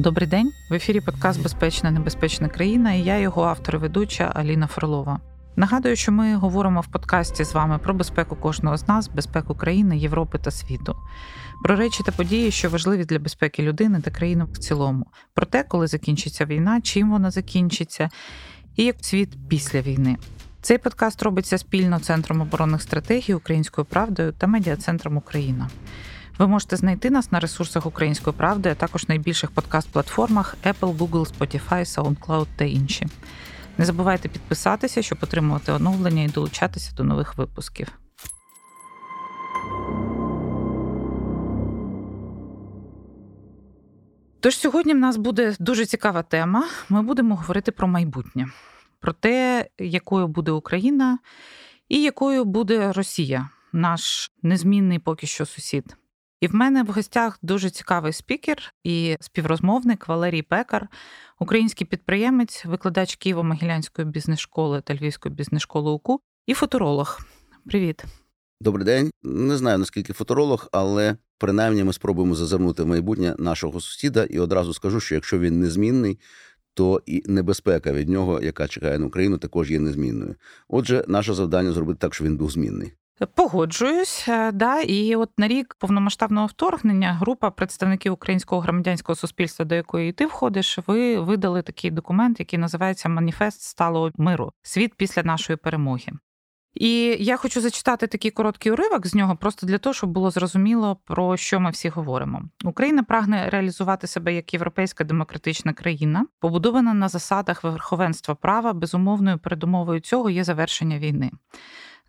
Добрий день. В ефірі подкаст «Безпечна, небезпечна країна» і я, його автор і ведуча Аліна Фролова. Нагадую, що ми говоримо в подкасті з вами про безпеку кожного з нас, безпеку країни, Європи та світу, про речі та події, що важливі для безпеки людини та країни в цілому, про те, коли закінчиться війна, чим вона закінчиться і як світ після війни. Цей подкаст робиться спільно Центром оборонних стратегій, Українською правдою та Медіа-центром Україна. Ви можете знайти нас на ресурсах Української правди, а також найбільших подкаст-платформах Apple, Google, Spotify, SoundCloud та інші. Не забувайте підписатися, щоб отримувати оновлення і долучатися до нових випусків. Тож сьогодні в нас буде дуже цікава тема. Ми будемо говорити про майбутнє, про те, якою буде Україна і якою буде Росія, наш незмінний поки що сусід. І в мене в гостях дуже цікавий спікер і співрозмовник Валерій Пекар, український підприємець, викладач Київо-Могилянської бізнес-школи та Львівської бізнес-школи УКУ і фоторолог. Привіт. Добрий день. Не знаю, наскільки фоторолог, але принаймні ми спробуємо зазирнути в майбутнє нашого сусіда. І одразу скажу, що якщо він незмінний, то і небезпека від нього, яка чекає на Україну, також є незмінною. Отже, наше завдання зробити так, щоб він був змінний. Погоджуюсь, да, і от на рік повномасштабного вторгнення група представників українського громадянського суспільства, до якої ти входиш, ви видали такий документ, який називається «Маніфест сталого миру. Світ після нашої перемоги». І я хочу зачитати такий короткий уривок з нього, просто для того, щоб було зрозуміло, про що ми всі говоримо. Україна прагне реалізувати себе як європейська демократична країна, побудована на засадах верховенства права, безумовною передумовою цього є завершення війни.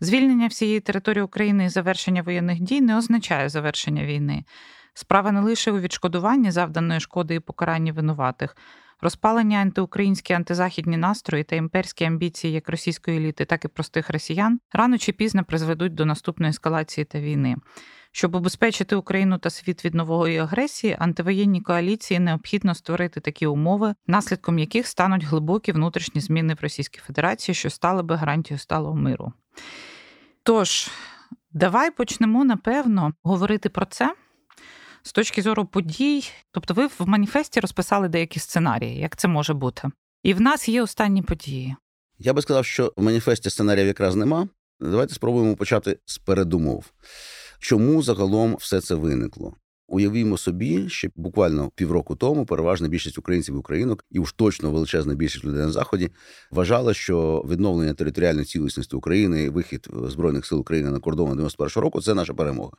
Звільнення всієї території України і завершення воєнних дій не означає завершення війни. Справа не лише у відшкодуванні завданої шкоди і покаранні винуватих. Розпалення антиукраїнські, антизахідні настрої та імперські амбіції як російської еліти, так і простих росіян рано чи пізно призведуть до наступної ескалації та війни. Щоб обезпечити Україну та світ від нової агресії, антивоєнній коаліції необхідно створити такі умови, наслідком яких стануть глибокі внутрішні зміни в Російській Федерації, що стали би гарантією сталого миру. Тож, давай почнемо, напевно, говорити про це з точки зору подій. Тобто ви в маніфесті розписали деякі сценарії, як це може бути. І в нас є останні події. Я би сказав, що в маніфесті сценаріїв якраз нема. Давайте спробуємо почати з передумов. Чому загалом все це виникло? Уявімо собі, що буквально півроку тому переважна більшість українців і українок, і уж точно величезна більшість людей на Заході, вважала, що відновлення територіальної цілісності України, вихід Збройних сил України на кордон 91-го року – це наша перемога.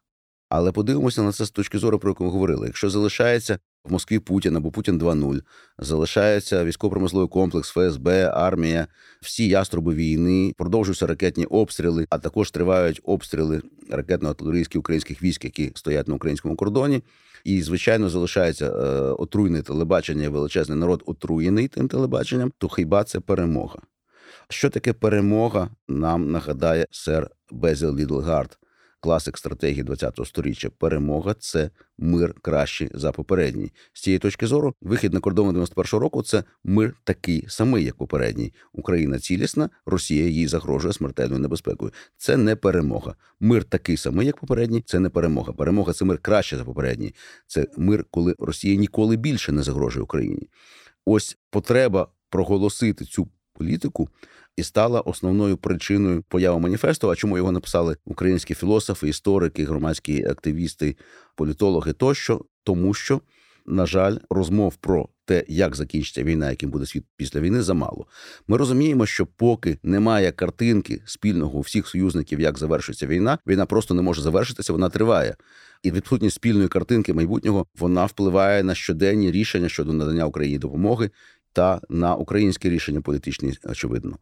Але подивимося на це з точки зору, про яку ми говорили. Якщо залишається в Москві Путін або Путін 2.0, залишається військово-промисловий комплекс, ФСБ, армія, всі яструби війни, продовжуються ракетні обстріли, а також тривають обстріли ракетно-артилерійських українських військ, які стоять на українському кордоні. І, звичайно, залишається отруйне телебачення, величезний народ отруєний тим телебаченням, то хіба це перемога? Що таке перемога, нам нагадає сер Безіл Ліддел Гарт, класик стратегії 20-го сторіччя. Перемога – це мир кращий за попередній. З цієї точки зору, вихід на кордон 91-го року – це мир такий самий, як попередній. Україна цілісна, Росія їй загрожує смертельною небезпекою. Це не перемога. Мир такий самий, як попередній – це не перемога. Перемога – це мир краще за попередній. Це мир, коли Росія ніколи більше не загрожує Україні. Ось потреба проголосити цю політику і стала основною причиною появи маніфесту, а чому його написали українські філософи, історики, громадські активісти, політологи тощо, тому що, на жаль, розмов про те, як закінчиться війна, яким буде світ після війни, замало. Ми розуміємо, що поки немає картинки спільного у всіх союзників, як завершиться війна, війна просто не може завершитися, вона триває. І відсутність спільної картинки майбутнього, вона впливає на щоденні рішення щодо надання Україні допомоги, та на українські рішення політичні, очевидно.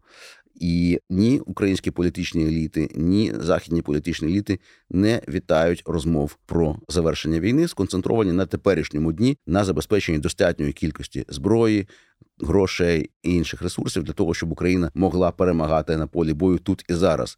І ні українські політичні еліти, ні західні політичні еліти не вітають розмов про завершення війни, сконцентровані на теперішньому дні, на забезпеченні достатньої кількості зброї, грошей і інших ресурсів для того, щоб Україна могла перемагати на полі бою тут і зараз.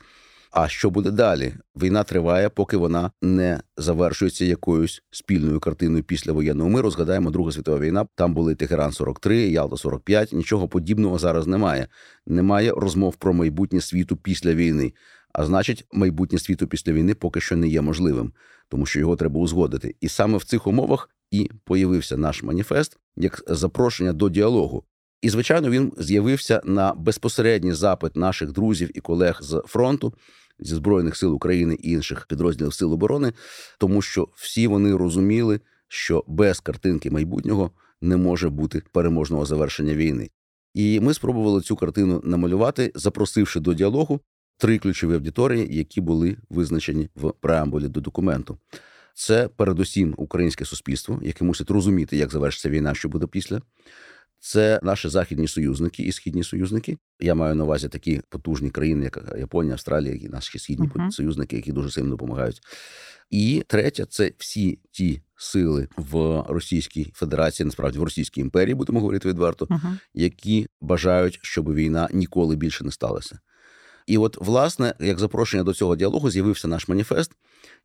А що буде далі? Війна триває, поки вона не завершується якоюсь спільною картиною післявоєнного миру. Згадаємо, Друга світова війна, там були Тегеран-43, Ялта-45, нічого подібного зараз немає. Немає розмов про майбутнє світу після війни. А значить, майбутнє світу після війни поки що не є можливим, тому що його треба узгодити. І саме в цих умовах і появився наш маніфест як запрошення до діалогу. І, звичайно, він з'явився на безпосередній запит наших друзів і колег з фронту, зі Збройних сил України і інших підрозділів Сил оборони, тому що всі вони розуміли, що без картинки майбутнього не може бути переможного завершення війни. І ми спробували цю картину намалювати, запросивши до діалогу три ключові аудиторії, які були визначені в преамбулі до документу. Це передусім українське суспільство, яке мусить розуміти, як завершиться війна, що буде після. Це наші західні союзники і східні союзники. Я маю на увазі такі потужні країни, як Японія, Австралія, і наші східні союзники, які дуже сильно допомагають. І третє – це всі ті сили в Російській Федерації, насправді в Російській імперії, будемо говорити відверто, які бажають, щоб війна ніколи більше не сталася. І от, власне, як запрошення до цього діалогу з'явився наш маніфест,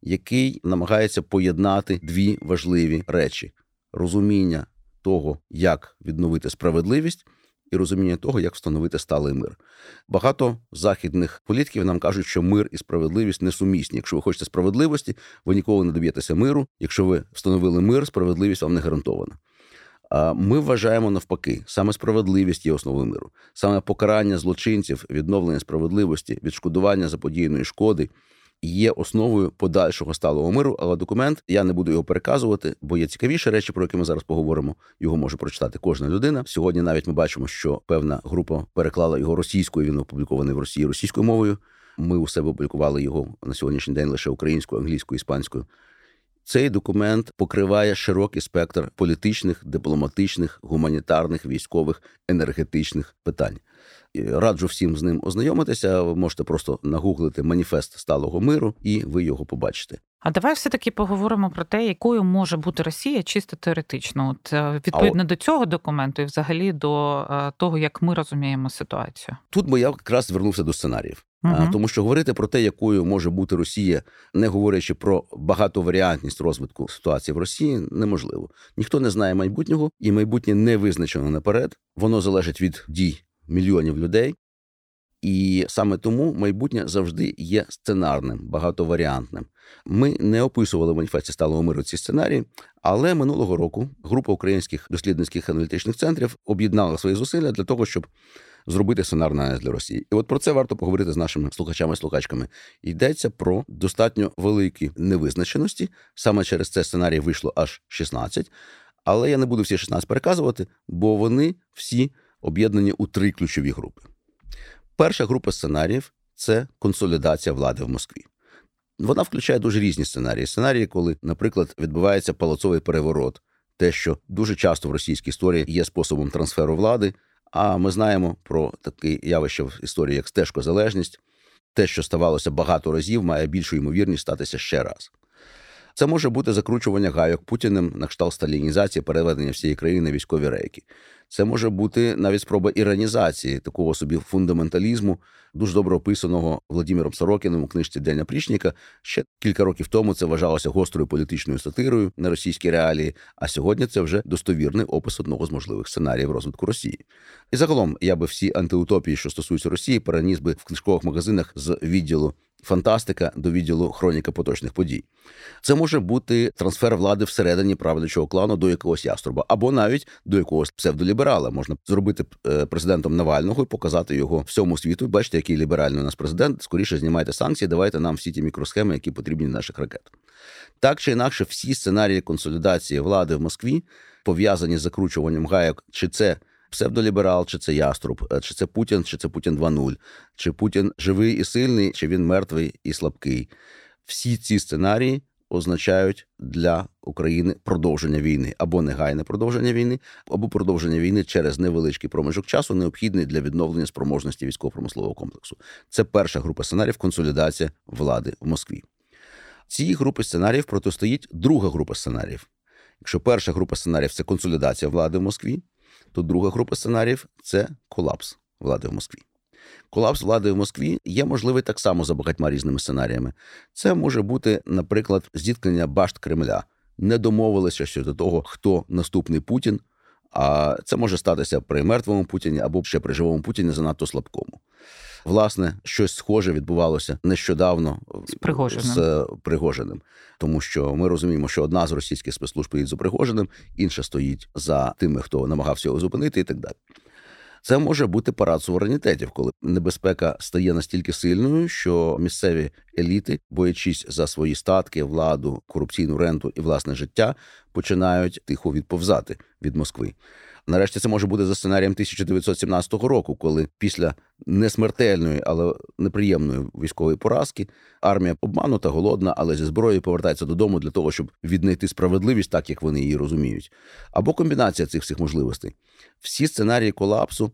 який намагається поєднати дві важливі речі – розуміння того, як відновити справедливість, і розуміння того, як встановити сталий мир. Багато західних політиків нам кажуть, що мир і справедливість несумісні. Якщо ви хочете справедливості, ви ніколи не доб'єтеся миру. Якщо ви встановили мир, справедливість вам не гарантована. Ми вважаємо навпаки, саме справедливість є основою миру. Саме покарання злочинців, відновлення справедливості, відшкодування заподіяної шкоди є основою подальшого сталого миру, але документ, я не буду його переказувати, бо є цікавіші речі, про які ми зараз поговоримо, його може прочитати кожна людина. Сьогодні навіть ми бачимо, що певна група переклала його російською, він опублікований в Росії російською мовою. Ми у себе опублікували його на сьогоднішній день лише українською, англійською, іспанською. Цей документ покриває широкий спектр політичних, дипломатичних, гуманітарних, військових, енергетичних питань. Раджу всім з ним ознайомитися, ви можете просто нагуглити «Маніфест сталого миру» і ви його побачите. А давай все-таки поговоримо про те, якою може бути Росія чисто теоретично. От відповідно до цього документу і взагалі до того, як ми розуміємо ситуацію. Тут би я якраз звернувся до сценаріїв. Тому що говорити про те, якою може бути Росія, не говорячи про багатоваріантність розвитку ситуації в Росії, неможливо. Ніхто не знає майбутнього, і майбутнє не визначено наперед. Воно залежить від дій мільйонів людей. І саме тому майбутнє завжди є сценарним, багатоваріантним. Ми не описували в маніфесті сталого миру ці сценарії, але минулого року група українських дослідницьких аналітичних центрів об'єднала свої зусилля для того, щоб зробити сценарний аналіз для Росії. І от про це варто поговорити з нашими слухачами і слухачками. Йдеться про достатньо великі невизначеності. Саме через це сценарій вийшло аж 16. Але я не буду всі 16 переказувати, бо вони всі об'єднані у три ключові групи. Перша група сценаріїв – це консолідація влади в Москві. Вона включає дуже різні сценарії. Сценарії, коли, наприклад, відбувається палацовий переворот, те, що дуже часто в російській історії є способом трансферу влади, а ми знаємо про таке явище в історії, як стежкозалежність. Те, що ставалося багато разів, має більшу ймовірність статися ще раз. Це може бути закручування гайок Путіним на кшталт сталінізації, переведення всієї країни на військові рейки. Це може бути навіть спроба іранізації, такого собі фундаменталізму, дуже добре описаного Владимиром Сорокіним у книжці «День опрічника». Ще кілька років тому це вважалося гострою політичною сатирою на російські реалії, а сьогодні це вже достовірний опис одного з можливих сценаріїв розвитку Росії. І загалом я би всі антиутопії, що стосуються Росії, переніс би в книжкових магазинах з відділу фантастика до відділу хроніка поточних подій. Це може бути трансфер влади всередині правлячого клану до якогось яструба, або навіть до якогось псевдоліберала. Можна зробити президентом Навального і показати його всьому світу. Бачите, який ліберальний у нас президент, скоріше знімайте санкції, давайте нам всі ті мікросхеми, які потрібні для наших ракет. Так чи інакше, всі сценарії консолідації влади в Москві пов'язані з закручуванням гайок, чи це псевдоліберал, чи це яструб, чи це Путін 2.0, чи Путін живий і сильний, чи він мертвий і слабкий. Всі ці сценарії означають для України продовження війни, або негайне продовження війни, або продовження війни через невеличкий проміжок часу, необхідний для відновлення спроможності військово-промислового комплексу. Це перша група сценаріїв – консолідація влади в Москві. Цій групі сценаріїв протистоїть друга група сценаріїв. Якщо перша група сценаріїв – це консолідація влади в Москві, то друга група сценаріїв – це колапс влади в Москві. Колапс влади в Москві є можливий так само за багатьма різними сценаріями. Це може бути, наприклад, зіткнення башт Кремля. Не домовилися щодо того, хто наступний Путін, А це може статися при мертвому Путіні або ще при живому Путіні занадто слабкому. Власне, щось схоже відбувалося нещодавно з Пригожиним. Тому що ми розуміємо, що одна з російських спецслужб стоїть за Пригожиним, інша стоїть за тими, хто намагався його зупинити і так далі. Це може бути парад суверенітетів, коли небезпека стає настільки сильною, що місцеві еліти, боячись за свої статки, владу, корупційну ренту і власне життя, починають тихо відповзати від Москви. Нарешті це може бути за сценарієм 1917 року, коли після несмертельної, але неприємної військової поразки армія обманута, голодна, але зі зброєю повертається додому для того, щоб віднайти справедливість так, як вони її розуміють. Або комбінація цих всіх можливостей. Всі сценарії колапсу.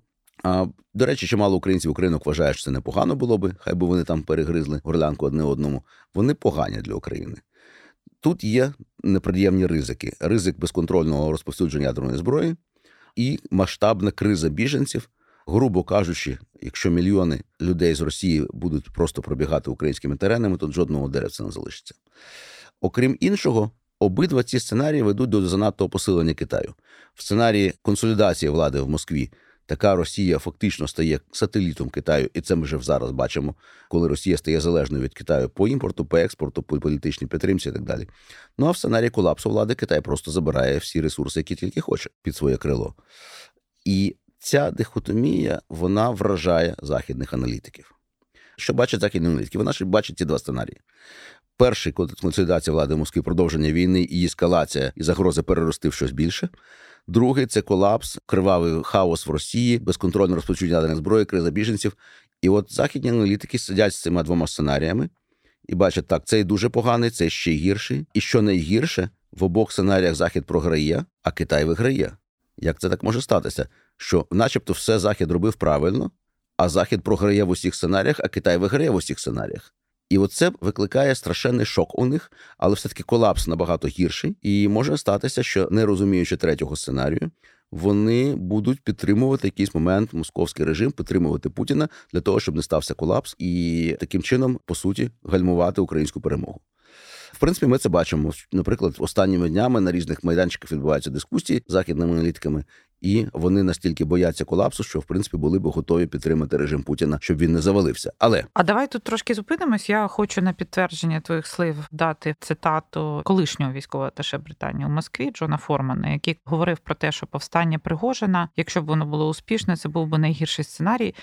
До речі, чимало українців українок вважають, що це непогано було би, хай би вони там перегризли горлянку одне одному. Вони погані для України. Тут є неприємні ризики. Ризик безконтрольного розповсюдження ядерної зброї, і масштабна криза біженців. Грубо кажучи, якщо мільйони людей з Росії будуть просто пробігати українськими теренами, то жодного деревця не залишиться. Окрім іншого, обидва ці сценарії ведуть до занадто посилення Китаю. В сценарії консолідації влади в Москві така Росія фактично стає сателітом Китаю, і це ми вже зараз бачимо, коли Росія стає залежною від Китаю по імпорту, по експорту, по політичній підтримці і так далі. Ну а в сценарії колапсу влади Китай просто забирає всі ресурси, які тільки хоче, під своє крило. І ця дихотомія, вона вражає західних аналітиків. Що бачать західні аналітики? Вона ж бачить ці два сценарії. Перший – консолідація влади Москви, продовження війни, її ескалація і загрози перерости в щось більше. Другий – це колапс, кривавий хаос в Росії, безконтрольне розповсюдження ядерної зброї, криза біженців. І от західні аналітики сидять з цими двома сценаріями і бачать, так, цей дуже поганий, цей ще гірший. І що найгірше, в обох сценаріях Захід програє, а Китай виграє. Як це так може статися? Що начебто все Захід робив правильно, а Захід програє в усіх сценаріях, а Китай виграє в усіх сценаріях. І оце викликає страшенний шок у них, але все-таки колапс набагато гірший. І може статися, що, не розуміючи третього сценарію, вони будуть підтримувати якийсь момент московський режим, підтримувати Путіна для того, щоб не стався колапс і таким чином, по суті, гальмувати українську перемогу. В принципі, ми це бачимо. Наприклад, останніми днями на різних майданчиках відбуваються дискусії з західними аналітиками, і вони настільки бояться колапсу, що, в принципі, були б готові підтримати режим Путіна, щоб він не завалився. Але... А давай тут трошки зупинимось. Я хочу на підтвердження твоїх слів дати цитату колишнього військового аташе Британії у Москві Джона Формана, який говорив про те, що повстання Пригожина, якщо б воно було успішне, це був би найгірший сценарій,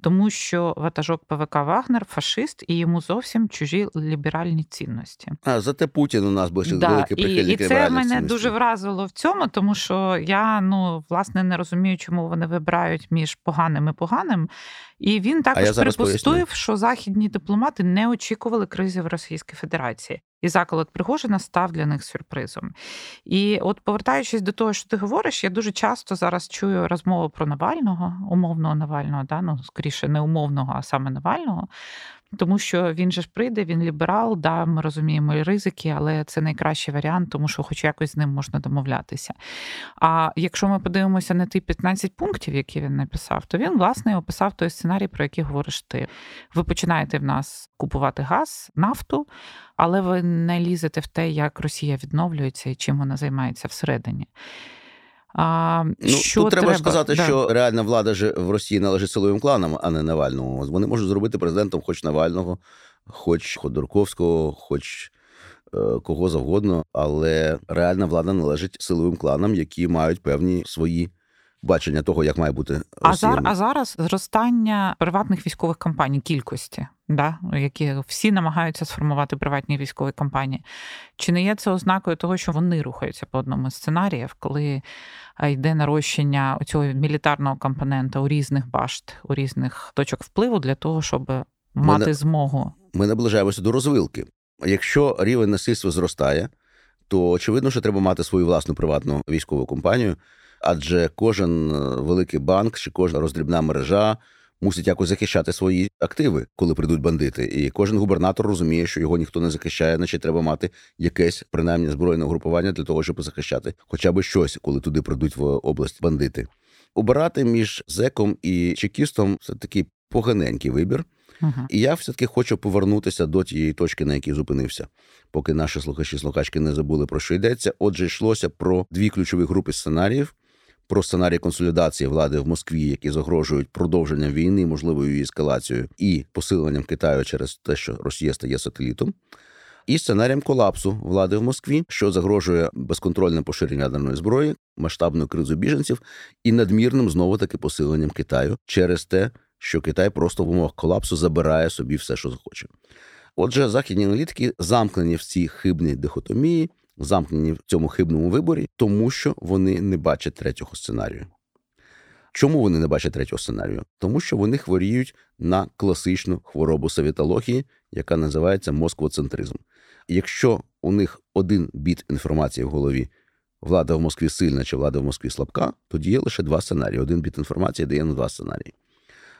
тому що ватажок ПВК «Вагнер» – фашист, і йому зовсім чужі ліберальні цінності. А, зате Путін у нас більше великий прихильник ліберальних цінностей. І це мене дуже вразило в цьому, тому що я, власне, не розумію, чому вони вибирають між поганим і поганим. І він також припустив, що західні дипломати не очікували кризи в Російській Федерації. І заколот Пригожина став для них сюрпризом. І от повертаючись до того, що ти говориш, я дуже часто зараз чую розмову про Навального, умовного Навального, скоріше не умовного, а саме Навального, тому що він же ж прийде, він ліберал, ми розуміємо і ризики, але це найкращий варіант, тому що хоч якось з ним можна домовлятися. А якщо ми подивимося на ті 15 пунктів, які він написав, то він, власне, описав той сценарій, про який говориш ти. Ви починаєте в нас купувати газ, нафту, але ви не лізете в те, як Росія відновлюється і чим вона займається всередині. Тут треба сказати, що реальна влада ж в Росії належить силовим кланам, а не Навальному. Вони можуть зробити президентом хоч Навального, хоч Ходорковського, хоч кого завгодно, але реальна влада належить силовим кланам, які мають певні свої бачення того, як має бути Росія. А зараз зростання приватних військових компаній, кількості, які всі намагаються сформувати приватні військові компанії. Чи не є це ознакою того, що вони рухаються по одному з сценаріїв, коли йде нарощення цього мілітарного компонента у різних башт, у різних точок впливу для того, щоб мати змогу? Ми наближаємося до розвилки. Якщо рівень насильства зростає, то очевидно, що треба мати свою власну приватну військову компанію, адже кожен великий банк чи кожна роздрібна мережа мусить якось захищати свої активи, коли прийдуть бандити. І кожен губернатор розуміє, що його ніхто не захищає, значить треба мати якесь, принаймні, збройне угрупування для того, щоб захищати хоча б щось, коли туди прийдуть в область бандити. Обирати між зеком і чекістом – це такий поганенький вибір. І я все-таки хочу повернутися до тієї точки, на якій зупинився, поки наші слухачі-слухачки не забули, про що йдеться. Отже, йшлося про дві ключові групи сценаріїв. про сценарій консолідації влади в Москві, які загрожують продовженням війни, можливою її ескалацією і посиленням Китаю через те, що Росія стає сателітом, і сценарієм колапсу влади в Москві, що загрожує безконтрольним поширенням ядерної зброї, масштабною кризою біженців і надмірним, знову-таки, посиленням Китаю через те, що Китай просто в умовах колапсу забирає собі все, що захоче. Отже, західні аналітики замкнені в цій хибній дихотомії, замкнені в цьому хибному виборі, тому що вони не бачать третього сценарію. Чому вони не бачать третього сценарію? Тому що вони хворіють на класичну хворобу совітології, яка називається москвоцентризм. Якщо у них один біт інформації в голові – влада в Москві сильна чи влада в Москві слабка, тоді є лише два сценарії. Один біт інформації дає на два сценарії.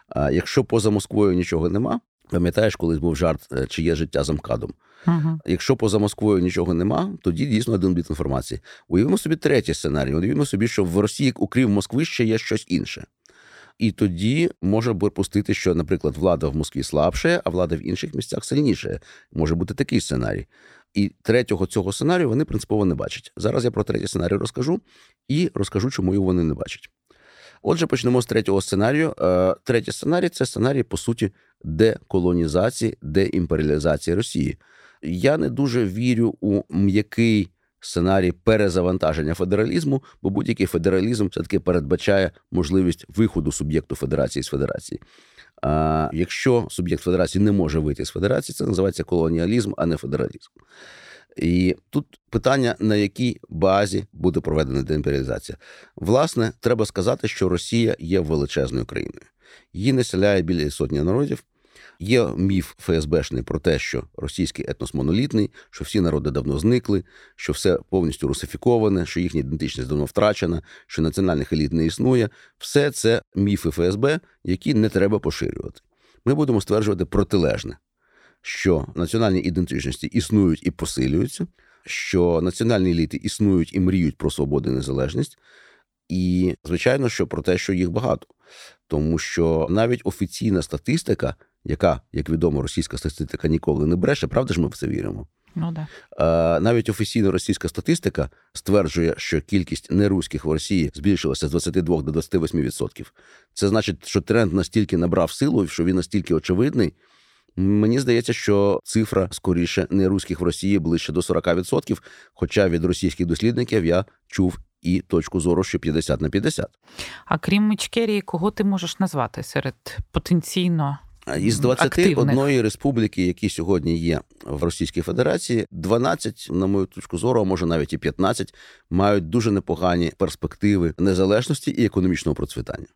А якщо поза Москвою нічого нема, пам'ятаєш, колись був жарт «Чи є життя за МКАДом?» Ага. Якщо поза Москвою нічого нема, тоді дійсно один біт інформації. Уявимо собі третій сценарій. Уявимо собі, що в Росії, окрім Москви, ще є щось інше. І тоді може припустити, що, наприклад, влада в Москві слабше, а влада в інших місцях сильніше. Може бути такий сценарій. І третього цього сценарію вони принципово не бачать. Зараз я про третій сценарій розкажу і розкажу, чому його вони не бачать. Отже, почнемо з третього сценарію. Третій сценарій – це сценарій, по суті, деколонізації, деімперіалізації Росії. Я не дуже вірю у м'який сценарій перезавантаження федералізму, бо будь-який федералізм все-таки передбачає можливість виходу суб'єкту федерації з федерації. А якщо суб'єкт федерації не може вийти з федерації, це називається колоніалізм, а не федералізм. І тут питання, на якій базі буде проведена деімперіалізація. Власне, треба сказати, що Росія є величезною країною. Її населяє біля сотні народів. Є міф ФСБшний про те, що російський етнос монолітний, що всі народи давно зникли, що все повністю русифіковане, що їхня ідентичність давно втрачена, що національних еліт не існує. Все це міфи ФСБ, які не треба поширювати. Ми будемо стверджувати протилежне, що національні ідентичності існують і посилюються, що національні еліти існують і мріють про свободу і незалежність, і, звичайно, що про те, що їх багато. Тому що навіть офіційна статистика, яка, як відомо, російська статистика ніколи не бреше, правда ж ми в це віримо? Ну, да. Навіть офіційна російська статистика стверджує, що кількість неруських в Росії збільшилася з 22 до 28%. Це значить, що тренд настільки набрав силу, що він настільки очевидний. Мені здається, що цифра, скоріше, неруських в Росії ближче до 40%, хоча від російських дослідників я чув і точку зору, що 50/50. А крім Ічкерії, кого ти можеш назвати серед потенційно із 21 активних республіки, які сьогодні є в Російській Федерації, 12, на мою точку зору, а може навіть і 15, мають дуже непогані перспективи незалежності і економічного процвітання.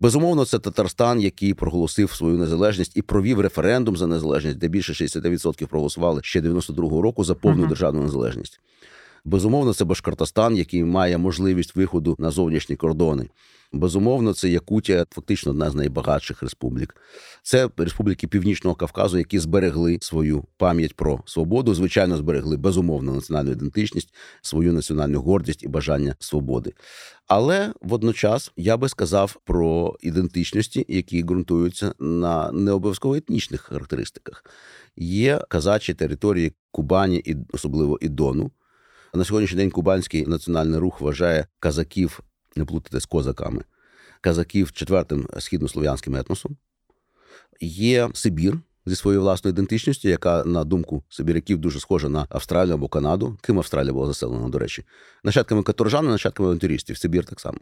Безумовно, це Татарстан, який проголосив свою незалежність і провів референдум за незалежність, де більше 60% проголосували ще 92-го року за повну державну незалежність. Безумовно, це Башкортостан, який має можливість виходу на зовнішні кордони. Безумовно, це Якутія, фактично одна з найбагатших республік. Це республіки Північного Кавказу, які зберегли свою пам'ять про свободу, звичайно, зберегли, безумовно, національну ідентичність, свою національну гордість і бажання свободи. Але водночас я би сказав про ідентичності, які ґрунтуються на не обов'язково етнічних характеристиках. Є казачі території Кубані, і особливо і Дону. На сьогоднішній день кубанський національний рух вважає казаків, не плутати з козаками, казаків четвертим східнослов'янським етносом. Є Сибір зі своєю власною ідентичністю, яка, на думку сибіряків, дуже схожа на Австралію або Канаду. Ким Австралія була заселена, до речі? Нащадками каторжан, нащадками авантюристів. Сибір так само.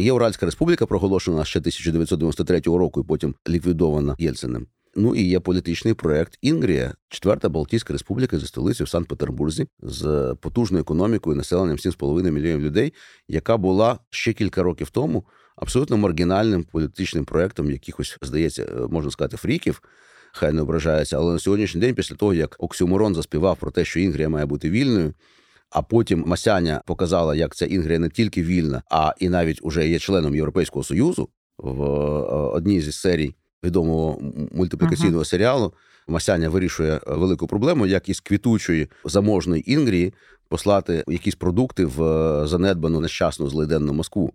Є Уральська республіка, проголошена ще 1993 року і потім ліквідована Єльциним. Ну і є політичний проект Інгрія, четверта Балтійська республіка зі столицею в Санкт-Петербурзі з потужною економікою, населенням 7,5 мільйонів людей, яка була ще кілька років тому абсолютно маргінальним політичним проектом якихось, здається, можна сказати, фріків, хай не ображається, але на сьогоднішній день, після того, як Оксюморон заспівав про те, що Інгрія має бути вільною, а потім Масяня показала, як ця Інгрія не тільки вільна, а і навіть уже є членом Європейського Союзу в одній зі серій відомого мультиплікаційного серіалу, Масяня вирішує велику проблему, як із квітучої заможної Інгрії послати якісь продукти в занедбану, нещасну, злиденну Москву.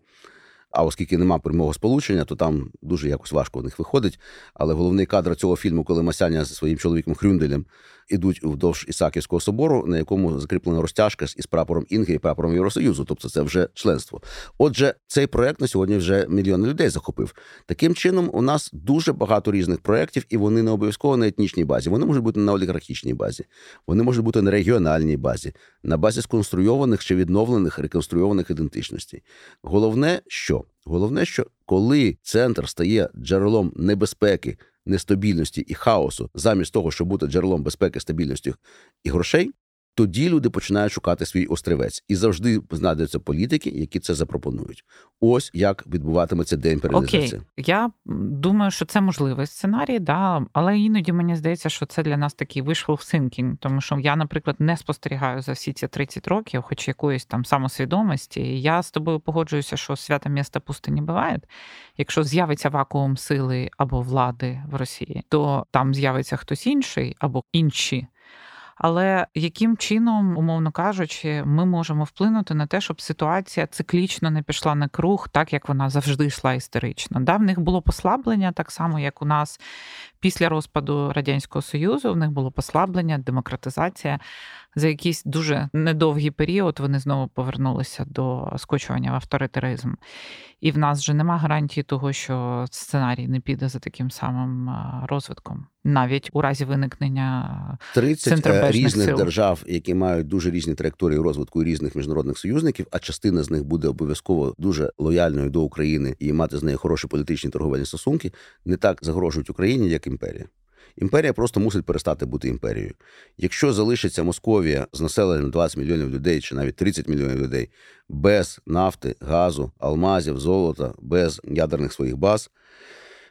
А оскільки нема прямого сполучення, то там дуже якось важко в них виходить. Але головний кадр цього фільму, коли Масяня зі своїм чоловіком Хрюнделем ідуть вдовж Ісааківського собору, на якому закріплена розтяжка із прапором Інгрії, прапором Євросоюзу. Тобто це вже членство. Отже, цей проект на сьогодні вже мільйони людей захопив. Таким чином, у нас дуже багато різних проєктів, і вони не обов'язково на етнічній базі. Вони можуть бути на олігархічній базі, вони можуть бути на регіональній базі, на базі сконструйованих чи відновлених, реконструйованих ідентичностей. Головне, що коли центр стає джерелом небезпеки, нестабільності і хаосу, замість того, щоб бути джерелом безпеки, стабільності і грошей, тоді люди починають шукати свій острівець. І завжди знайдуться політики, які це запропонують. Ось як відбуватиметься деімперіалізація. Окей. Я думаю, що це можливий сценарій, да, але іноді мені здається, що це для нас такий wishful thinking, тому що я, наприклад, не спостерігаю за всі ці 30 років, хоч якоїсь там самосвідомості. І я з тобою погоджуюся, що свято місто пусте не буває. Якщо з'явиться вакуум сили або влади в Росії, то там з'явиться хтось інший або інші. Але яким чином, умовно кажучи, ми можемо вплинути на те, щоб ситуація циклічно не пішла на круг, так як вона завжди йшла історично. Да, в них було послаблення, так само, як у нас після розпаду Радянського Союзу, в них було послаблення, демократизація. За якийсь дуже недовгий період вони знову повернулися до скочування в авторитаризм. І в нас же нема гарантії того, що сценарій не піде за таким самим розвитком. Навіть у разі виникнення 30 різних сил. Держав, які мають дуже різні траєкторії розвитку і різних міжнародних союзників, а частина з них буде обов'язково дуже лояльною до України і мати з нею хороші політичні торговельні стосунки, не так загрожують Україні, як імперія. Імперія просто мусить перестати бути імперією. Якщо залишиться Московія з населенням 20 мільйонів людей, чи навіть 30 мільйонів людей, без нафти, газу, алмазів, золота, без ядерних своїх баз,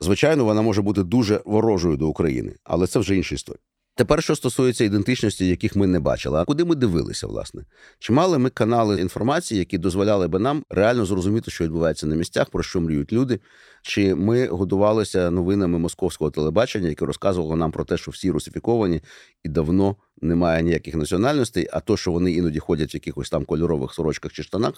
звичайно, вона може бути дуже ворожою до України. Але це вже інша історія. Тепер, що стосується ідентичності, яких ми не бачили. А куди ми дивилися, власне? Чи мали ми канали інформації, які дозволяли би нам реально зрозуміти, що відбувається на місцях, про що мріють люди? Чи ми годувалися новинами московського телебачення, яке розказувало нам про те, що всі русифіковані і давно немає ніяких національностей, а то, що вони іноді ходять в якихось там кольорових сорочках чи штанах,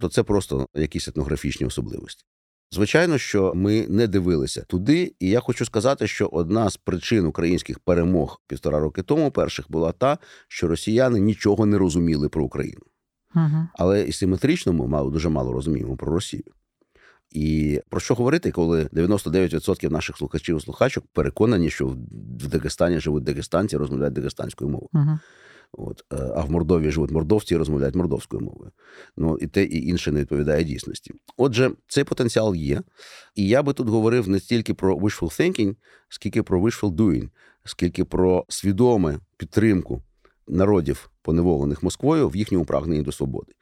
то це просто якісь етнографічні особливості. Звичайно, що ми не дивилися туди, і я хочу сказати, що одна з причин українських перемог 1,5 роки тому перших була та, що росіяни нічого не розуміли про Україну. Угу. Але і симетрично ми дуже мало розуміємо про Росію. І про що говорити, коли 99% наших слухачів і слухачок переконані, що в Дагестані живуть дагестанці, розмовляють дагестанською мовою. Угу. От, а в Мордовії живуть мордовці і розмовляють мордовською мовою. Ну, і те, і інше не відповідає дійсності. Отже, цей потенціал є. І я би тут говорив не стільки про wishful thinking, скільки про wishful doing, скільки про свідоме підтримку народів, поневолених Москвою, в їхньому прагненні до свободи.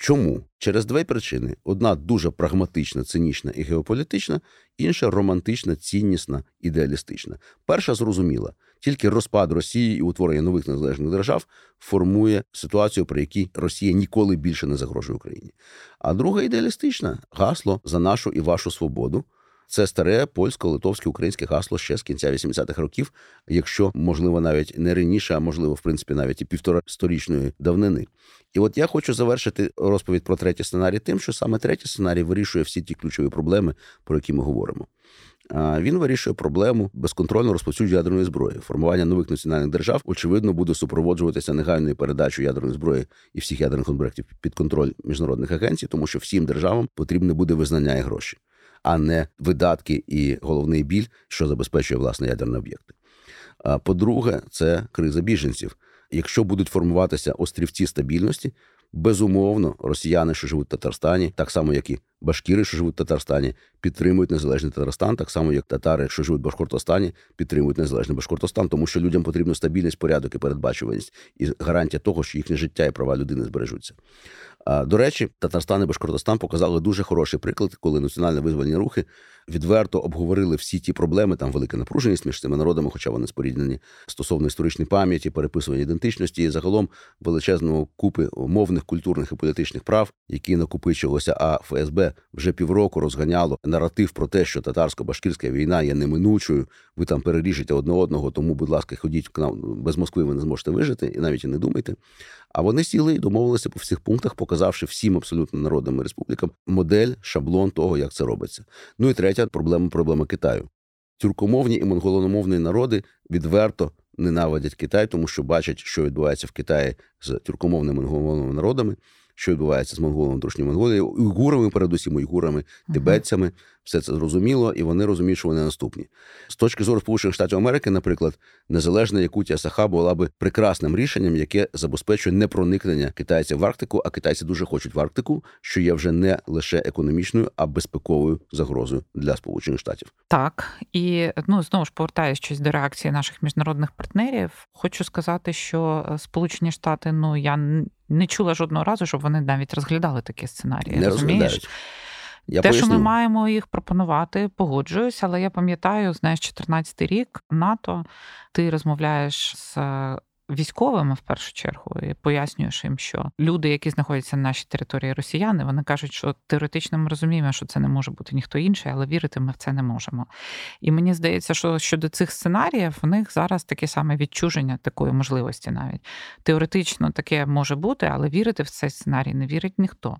Чому? Через дві причини. Одна дуже прагматична, цинічна і геополітична, інша романтична, ціннісна, ідеалістична. Перша зрозуміла. Тільки розпад Росії і утворення нових незалежних держав формує ситуацію, при якій Росія ніколи більше не загрожує Україні. А друга ідеалістична – гасло «За нашу і вашу свободу». Це старе польсько-литовське українське гасло ще з кінця 80-х років, якщо, можливо, навіть не раніше, а можливо, в принципі, навіть і 1,5-сторічної давнини. І от я хочу завершити розповідь про третій сценарій тим, що саме третій сценарій вирішує всі ті ключові проблеми, про які ми говоримо. Він вирішує проблему безконтрольного розповсюдження ядерної зброї. Формування нових національних держав, очевидно, буде супроводжуватися негайною передачою ядерної зброї і всіх ядерних об'єктів під контроль міжнародних агенцій, тому що всім державам потрібне буде визнання і гроші, а не видатки і головний біль, що забезпечує, власне, ядерні об'єкти. По-друге, це криза біженців. Якщо будуть формуватися острівці стабільності, безумовно, росіяни, що живуть в Татарстані, так само, як і башкіри, що живуть в Татарстані, підтримують незалежний Татарстан, так само, як татари, що живуть в Башкортостані, підтримують незалежний Башкортостан, тому що людям потрібна стабільність, порядок і передбачуваність, і гарантія того, що їхнє життя і права людини збережуться. До речі, Татарстан і Башкортостан показали дуже хороший приклад, коли національно-визвольні рухи відверто обговорили всі ті проблеми, там велика напруженість між цими народами, хоча вони споріднені стосовно історичної пам'яті, переписування ідентичності і загалом величезного купи мовних, культурних і політичних прав, які накопичувалися, а ФСБ вже півроку розганяло наратив про те, що татарсько-башкірська війна є неминучою, ви там переріжете одне одного, тому, будь ласка, ходіть к нам, без Москви ви не зможете вижити, і навіть і не думайте. А вони сіли і домовилися по всіх пунктах, показавши всім абсолютно народам і республікам модель, шаблон того, як це робиться. Ну і третя проблема – проблема Китаю. Тюркомовні і монголомовні народи відверто ненавидять Китай, тому що бачать, що відбувається в Китаї з тюркомовними монголовими народами, що відбувається з монголами, трушніми монголами, уйгурами, передусім уйгурами, тибетцями. Все це зрозуміло, і вони розуміють, що вони наступні. З точки зору Сполучених Штатів Америки, наприклад, незалежна Якутія Саха була би прекрасним рішенням, яке забезпечує непроникнення китайців в Арктику, а китайці дуже хочуть в Арктику, що є вже не лише економічною, а безпековою загрозою для Сполучених Штатів. Так, і знову ж повертаючись до реакції наших міжнародних партнерів, хочу сказати, що Сполучені Штати, я не чула жодного разу, щоб вони навіть розглядали такі сценарії. Не розглядають. Те, що ми маємо їх пропонувати, погоджуюсь, але я пам'ятаю, 14-й рік, НАТО, ти розмовляєш з військовими, в першу чергу, і пояснюєш їм, що люди, які знаходяться на нашій території росіяни, вони кажуть, що теоретично ми розуміємо, що це не може бути ніхто інший, але вірити ми в це не можемо. І мені здається, що щодо цих сценаріїв, в них зараз таке саме відчуження такої можливості навіть. Теоретично таке може бути, але вірити в цей сценарій не вірить ніхто.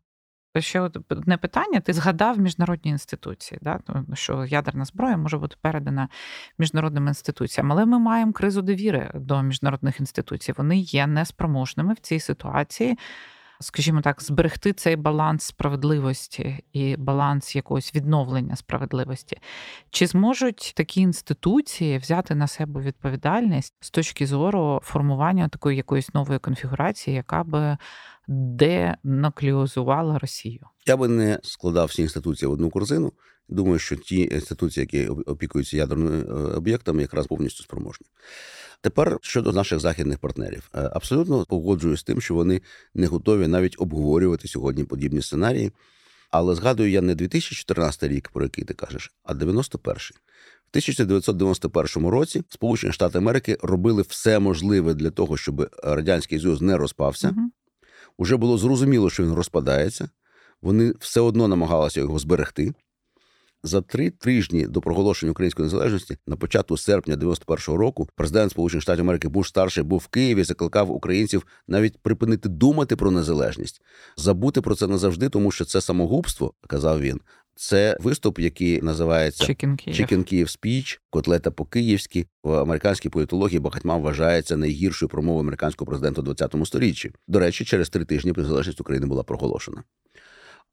Ще одне питання. Ти згадав міжнародні інституції, що ядерна зброя може бути передана міжнародним інституціям. Але ми маємо кризу довіри до міжнародних інституцій. Вони є неспроможними в цій ситуації, скажімо так, зберегти цей баланс справедливості і баланс якогось відновлення справедливості. Чи зможуть такі інституції взяти на себе відповідальність з точки зору формування такої якоїсь нової конфігурації, яка би денуклеозувала Росію? Я би не складав всі інституції в одну корзину. Думаю, що ті інституції, які опікуються ядерними об'єктами, якраз повністю спроможні. Тепер щодо наших західних партнерів. Абсолютно погоджуюсь з тим, що вони не готові навіть обговорювати сьогодні подібні сценарії. Але згадую я не 2014 рік, про який ти кажеш, а 91-й. В 1991 році Сполучені Штати Америки робили все можливе для того, щоб Радянський Союз не розпався. Уже було зрозуміло, що він розпадається. Вони все одно намагалися його зберегти. За 3 тижні до проголошення української незалежності, на початку серпня 91-го року, президент Сполучених Штатів Америки Буш-старший був в Києві, закликав українців навіть припинити думати про незалежність. Забути про це назавжди, тому що це самогубство, казав він. Це виступ, який називається «Chicken Kyiv Speech», «Котлета по-київськи». В американській політології багатьма вважається найгіршою промовою американського президента у ХХ столітті. До речі, через 3 тижні незалежність України була проголошена.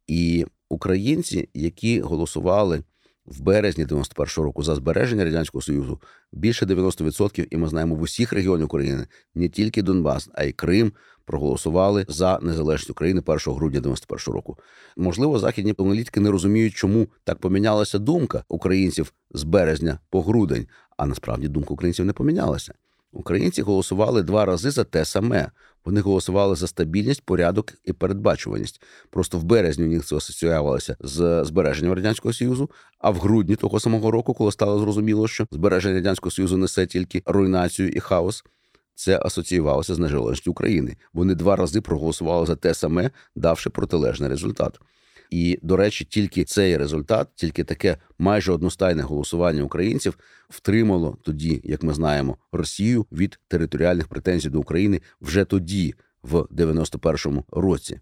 І українці, які голосували в березні 91-го року за збереження Радянського Союзу, більше 90%, і ми знаємо в усіх регіонах України, не тільки Донбас, а й Крим, проголосували за незалежність України 1 грудня 91-го року. Можливо, західні аналітики не розуміють, чому так помінялася думка українців з березня по грудень, а насправді думка українців не помінялася. Українці голосували 2 рази за те саме. Вони голосували за стабільність, порядок і передбачуваність. Просто в березні у них це асоціювалося з збереженням Радянського Союзу, а в грудні того самого року, коли стало зрозуміло, що збереження Радянського Союзу несе тільки руйнацію і хаос, це асоціювалося з незалежністю України. Вони 2 рази проголосували за те саме, давши протилежний результат. І, до речі, тільки цей результат, тільки таке майже одностайне голосування українців втримало тоді, як ми знаємо, Росію від територіальних претензій до України вже тоді, в 91-му році.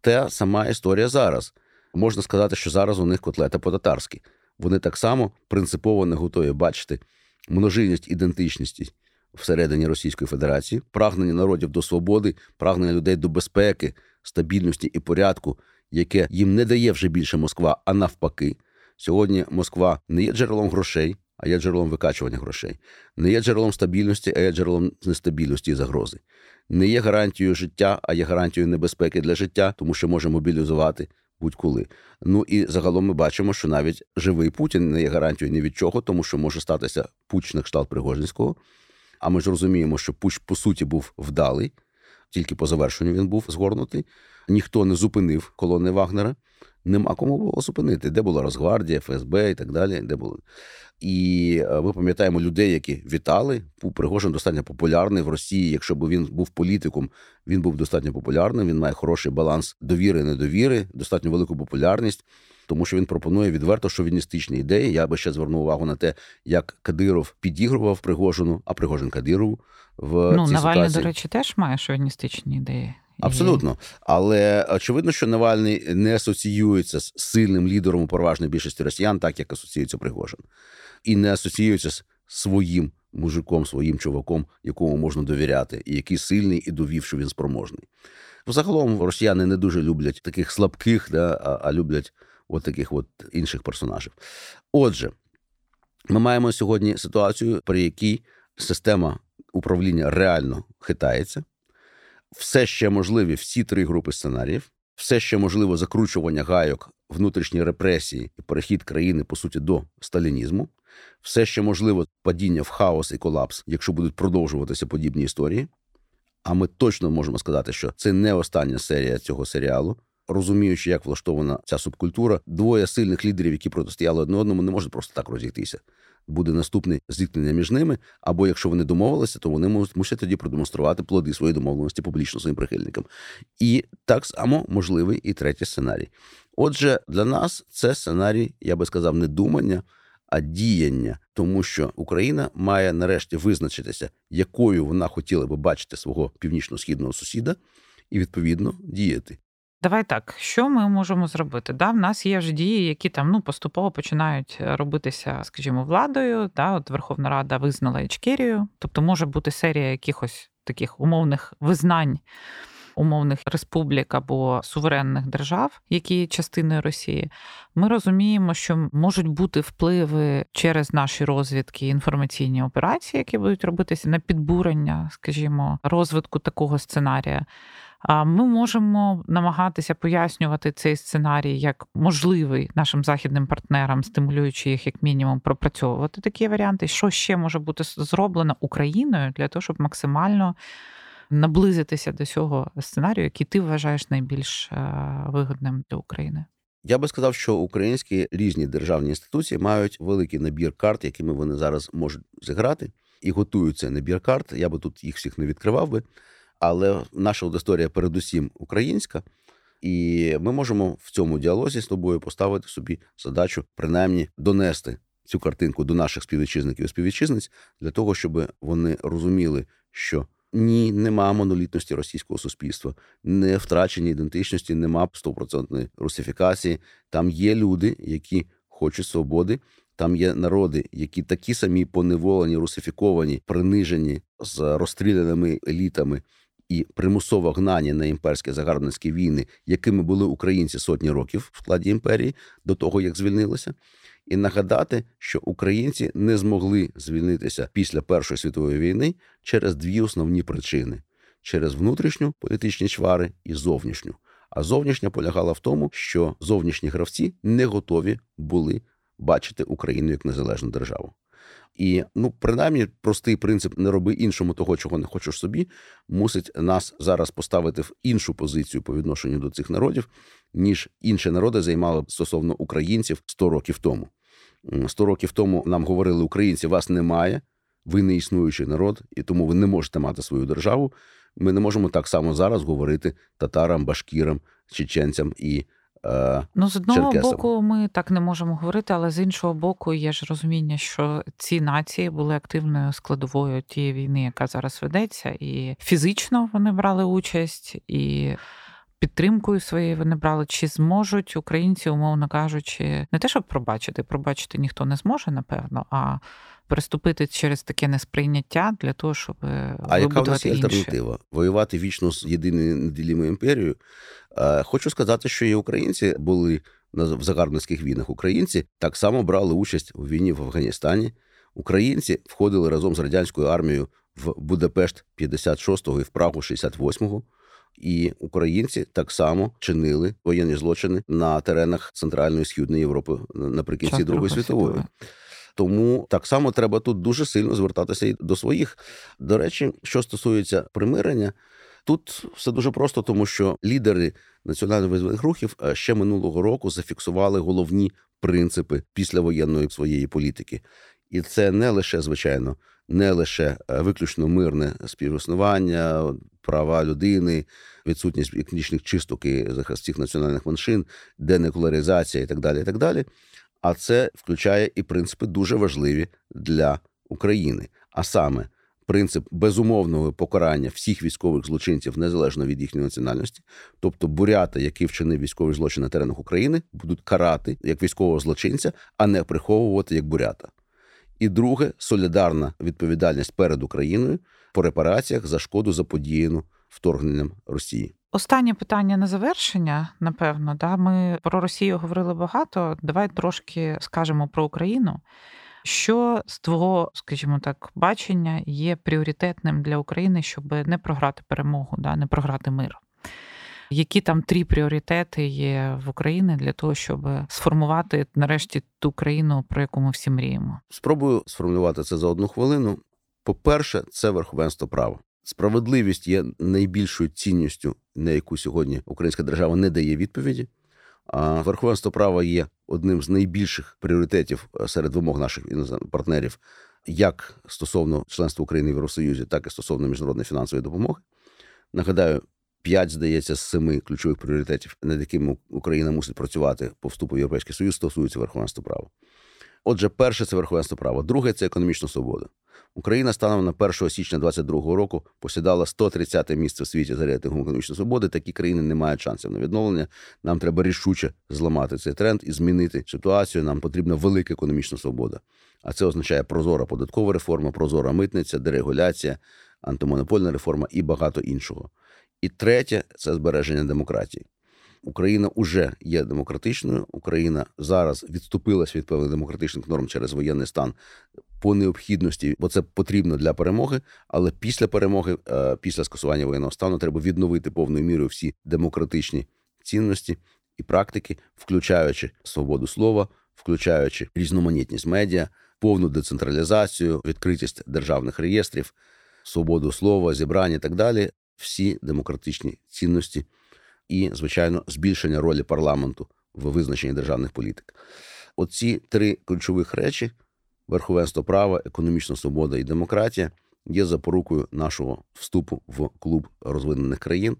Та сама історія зараз. Можна сказати, що зараз у них котлета по-татарськи. Вони так само принципово не готові бачити множинність ідентичності всередині Російської Федерації, прагнення народів до свободи, прагнення людей до безпеки, стабільності і порядку, яке їм не дає вже більше Москва, а навпаки. Сьогодні Москва не є джерелом грошей, а є джерелом викачування грошей. Не є джерелом стабільності, а є джерелом нестабільності і загрози. Не є гарантією життя, а є гарантією небезпеки для життя, тому що може мобілізувати будь-коли. І загалом ми бачимо, що навіть живий Путін не є гарантією ні від чого, тому що може статися путч на кшталт Пригожинського. А ми ж розуміємо, що путч, по суті, був вдалий, тільки по завершенню він був згорнутий. Ніхто не зупинив колони Вагнера. Нема кому було зупинити. Де була Росгвардія, ФСБ і так далі. Де були. І ми пам'ятаємо людей, які вітали. Пригожин достатньо популярний в Росії. Якщо б він був політиком, він був достатньо популярним. Він має хороший баланс довіри і недовіри, достатньо велику популярність, тому що він пропонує відверто шовіністичні ідеї. Я би ще звернув увагу на те, як Кадиров підігрував Пригожину, а Пригожин Кадирову в цій Навальний, ситуації. До речі, теж має шовіністичні ідеї. Абсолютно. Але очевидно, що Навальний не асоціюється з сильним лідером у переважної більшості росіян, так як асоціюється Пригожин. І не асоціюється з своїм мужиком, своїм чуваком, якому можна довіряти, і який сильний і довів, що він спроможний. Загалом росіяни не дуже люблять таких слабких, а люблять от таких от інших персонажів. Отже, ми маємо сьогодні ситуацію, при якій система управління реально хитається. Все ще можливі всі три групи сценаріїв. Все ще можливо закручування гайок, внутрішні репресії і перехід країни, по суті, до сталінізму. Все ще можливо падіння в хаос і колапс, якщо будуть продовжуватися подібні історії. А ми точно можемо сказати, що це не остання серія цього серіалу. Розуміючи, як влаштована ця субкультура, двоє сильних лідерів, які протистояли одне одному, не можуть просто так розійтися. Буде наступне зіткнення між ними, або якщо вони домовилися, то вони мусять тоді продемонструвати плоди своєї домовленості публічно своїм прихильникам. І так само можливий і третій сценарій. Отже, для нас це сценарій, я би сказав, не думання, а діяння, тому що Україна має нарешті визначитися, якою вона хотіла би бачити свого північно-східного сусіда, і, відповідно, діяти. Давай так, що ми можемо зробити? В нас є ж дії, які поступово починають робитися, скажімо, владою. От Верховна Рада визнала Ічкерію, тобто може бути серія якихось таких умовних визнань, умовних республік або суверенних держав, які є частиною Росії. Ми розуміємо, що можуть бути впливи через наші розвідки, інформаційні операції, які будуть робитися на підбурення, скажімо, розвитку такого сценарія. Ми можемо намагатися пояснювати цей сценарій як можливий нашим західним партнерам, стимулюючи їх як мінімум пропрацьовувати такі варіанти. Що ще може бути зроблено Україною для того, щоб максимально наблизитися до цього сценарію, який ти вважаєш найбільш вигідним для України? Я би сказав, що українські різні державні інституції мають великий набір карт, якими вони зараз можуть зіграти, і готують цей набір карт. Я би тут їх всіх не відкривав би. Але наша аудиторія передусім українська, і ми можемо в цьому діалозі з тобою поставити собі задачу, принаймні, донести цю картинку до наших співвітчизників і співвітчизниць, для того, щоб вони розуміли, що ні, нема монолітності російського суспільства, не втрачені ідентичності, нема 100% русифікації. Там є люди, які хочуть свободи, там є народи, які такі самі поневолені, русифіковані, принижені з розстріляними елітами, і примусово гнані на імперські загарбницькі війни, якими були українці сотні років в складі імперії, до того, як звільнилися. І нагадати, що українці не змогли звільнитися після Першої світової війни через дві основні причини. Через внутрішню політичні чвари і зовнішню. А зовнішня полягала в тому, що зовнішні гравці не готові були бачити Україну як незалежну державу. І, принаймні, простий принцип «не роби іншому того, чого не хочеш собі» мусить нас зараз поставити в іншу позицію по відношенню до цих народів, ніж інші народи займали стосовно українців 100 років тому. 100 років тому нам говорили українці, вас немає, ви не існуючий народ, і тому ви не можете мати свою державу. Ми не можемо так само зараз говорити татарам, башкірам, чеченцям і з одного боку, ми так не можемо говорити, але з іншого боку, є ж розуміння, що ці нації були активною складовою тієї війни, яка зараз ведеться, і фізично вони брали участь, і підтримкою своєю вони брали. Чи зможуть українці, умовно кажучи, не те, щоб пробачити ніхто не зможе, напевно, а переступити через таке несприйняття для того, щоб вибудувати інше. А яка в нас є альтернатива? Воювати вічно з єдиною неділімою імперією? Хочу сказати, що і українці були в загарбницьких війнах. Українці так само брали участь у війні в Афганістані. Українці входили разом з радянською армією в Будапешт 56-го і в Прагу 68-го. І українці так само чинили воєнні злочини на теренах Центральної і Східної Європи наприкінці Другої світової. Тому так само треба тут дуже сильно звертатися і до своїх. До речі, що стосується примирення, тут все дуже просто, тому що лідери національно-визвольних рухів ще минулого року зафіксували головні принципи післявоєнної своєї політики. І це не лише, звичайно, не лише виключно мирне співіснування, права людини, відсутність етнічних чисток і захист цих національних меншин, денуклеаризація і так далі. А це включає і принципи дуже важливі для України. А саме, принцип безумовного покарання всіх військових злочинців, незалежно від їхньої національності. Тобто буряти, які вчинив військовий злочин на теренах України, будуть карати як військового злочинця, а не приховувати як бурята. І друге – солідарна відповідальність перед Україною по репараціях за шкоду, заподіяну вторгненням Росії. Останнє питання на завершення, напевно. Да? Ми про Росію говорили багато. Давай трошки скажемо про Україну. Що з твого, скажімо так, бачення є пріоритетним для України, щоб не програти перемогу, да? Не програти мир? Які там 3 пріоритети є в Україні для того, щоб сформувати нарешті ту країну, про яку ми всі мріємо? Спробую сформулювати це за 1 хвилину. По-перше, це верховенство права. Справедливість є найбільшою цінністю, на яку сьогодні українська держава не дає відповіді. А верховенство права є одним з найбільших пріоритетів серед вимог наших партнерів, як стосовно членства України в Євросоюзі, так і стосовно міжнародної фінансової допомоги. Нагадаю, 5, здається, з 7 ключових пріоритетів, над якими Україна мусить працювати по вступу в Європейський Союз, стосується верховенства права. Отже, перше – це верховенство права, друге – це економічна свобода. Україна станом на 1 січня 2022 року посідала 130-те місце в світі за рейтингом економічної свободи. Такі країни не мають шансів на відновлення. Нам треба рішуче зламати цей тренд і змінити ситуацію. Нам потрібна велика економічна свобода. А це означає прозора податкова реформа, прозора митниця, дерегуляція, антимонопольна реформа і багато іншого. І третє – це збереження демократії. Україна уже є демократичною. Україна зараз відступилась від певних демократичних норм через воєнний стан по необхідності, бо це потрібно для перемоги. Але після перемоги, після скасування воєнного стану, треба відновити повною мірою всі демократичні цінності і практики, включаючи свободу слова, включаючи різноманітність медіа, повну децентралізацію, відкритість державних реєстрів, свободу слова, зібрань і так далі. Всі демократичні цінності і, звичайно, збільшення ролі парламенту в визначенні державних політик. Оці 3 ключових речі – верховенство права, економічна свобода і демократія – є запорукою нашого вступу в клуб розвинених країн.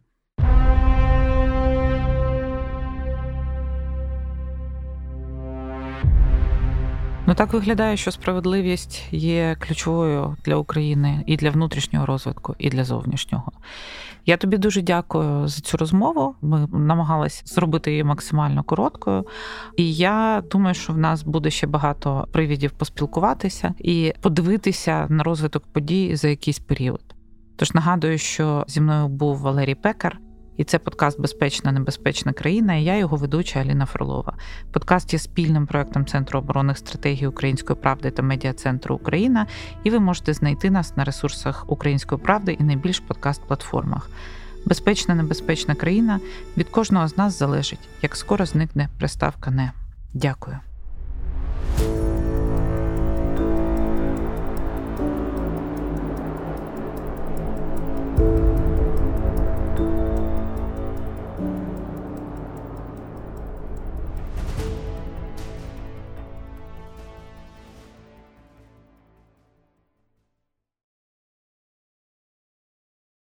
Ну, так виглядає, що справедливість є ключовою для України і для внутрішнього розвитку, і для зовнішнього. Я тобі дуже дякую за цю розмову. Ми намагалися зробити її максимально короткою. І я думаю, що в нас буде ще багато привідів поспілкуватися і подивитися на розвиток подій за якийсь період. Тож нагадую, що зі мною був Валерій Пекар. І це подкаст «Безпечна, небезпечна країна», і я його ведуча Аліна Фролова. Подкаст є спільним проєктом Центру оборонних стратегій Української правди та Медіа-центру Україна, і ви можете знайти нас на ресурсах Української правди і найбільш подкаст-платформах. «Безпечна, небезпечна країна» від кожного з нас залежить, як скоро зникне приставка «не». Дякую.